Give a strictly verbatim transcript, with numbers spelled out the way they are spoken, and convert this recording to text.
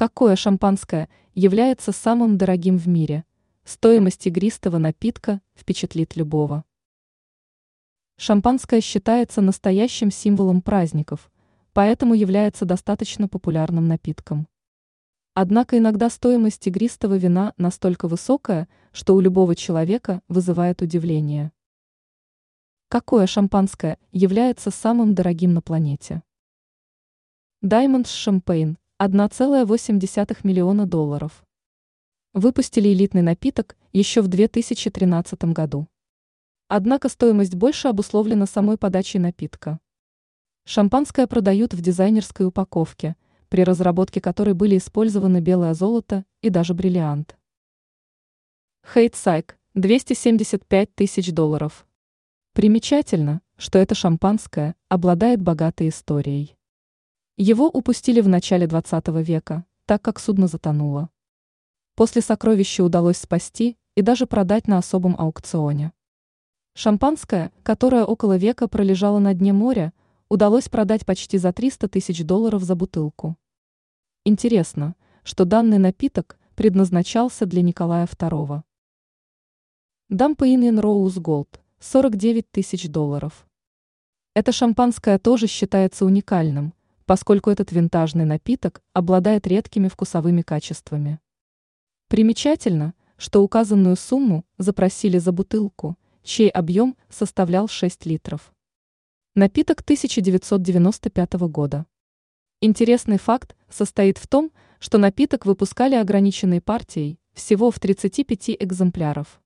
Какое шампанское является самым дорогим в мире? Стоимость игристого напитка впечатлит любого. Шампанское считается настоящим символом праздников, поэтому является достаточно популярным напитком. Однако иногда стоимость игристого вина настолько высокая, что у любого человека вызывает удивление. Какое шампанское является самым дорогим на планете? Diamonds Champagne – один и восемь миллиона долларов. Выпустили элитный напиток еще в две тысячи тринадцатом году. Однако стоимость больше обусловлена самой подачей напитка. Шампанское продают в дизайнерской упаковке, при разработке которой были использованы белое золото и даже бриллиант. Хейтсайк – двести семьдесят пять тысяч долларов. Примечательно, что это шампанское обладает богатой историей. Его упустили в начале двадцатого века, так как судно затонуло. После сокровища удалось спасти и даже продать на особом аукционе. Шампанское, которое около века пролежало на дне моря, удалось продать почти за триста тысяч долларов за бутылку. Интересно, что данный напиток предназначался для Николая Второго. Dom Pérignon Rosé Gold – сорок девять тысяч долларов. Это шампанское тоже считается уникальным, поскольку этот винтажный напиток обладает редкими вкусовыми качествами. Примечательно, что указанную сумму запросили за бутылку, чей объем составлял шесть литров. Напиток тысяча девятьсот девяносто пятого года. Интересный факт состоит в том, что напиток выпускали ограниченной партией, всего в тридцати пяти экземпляров.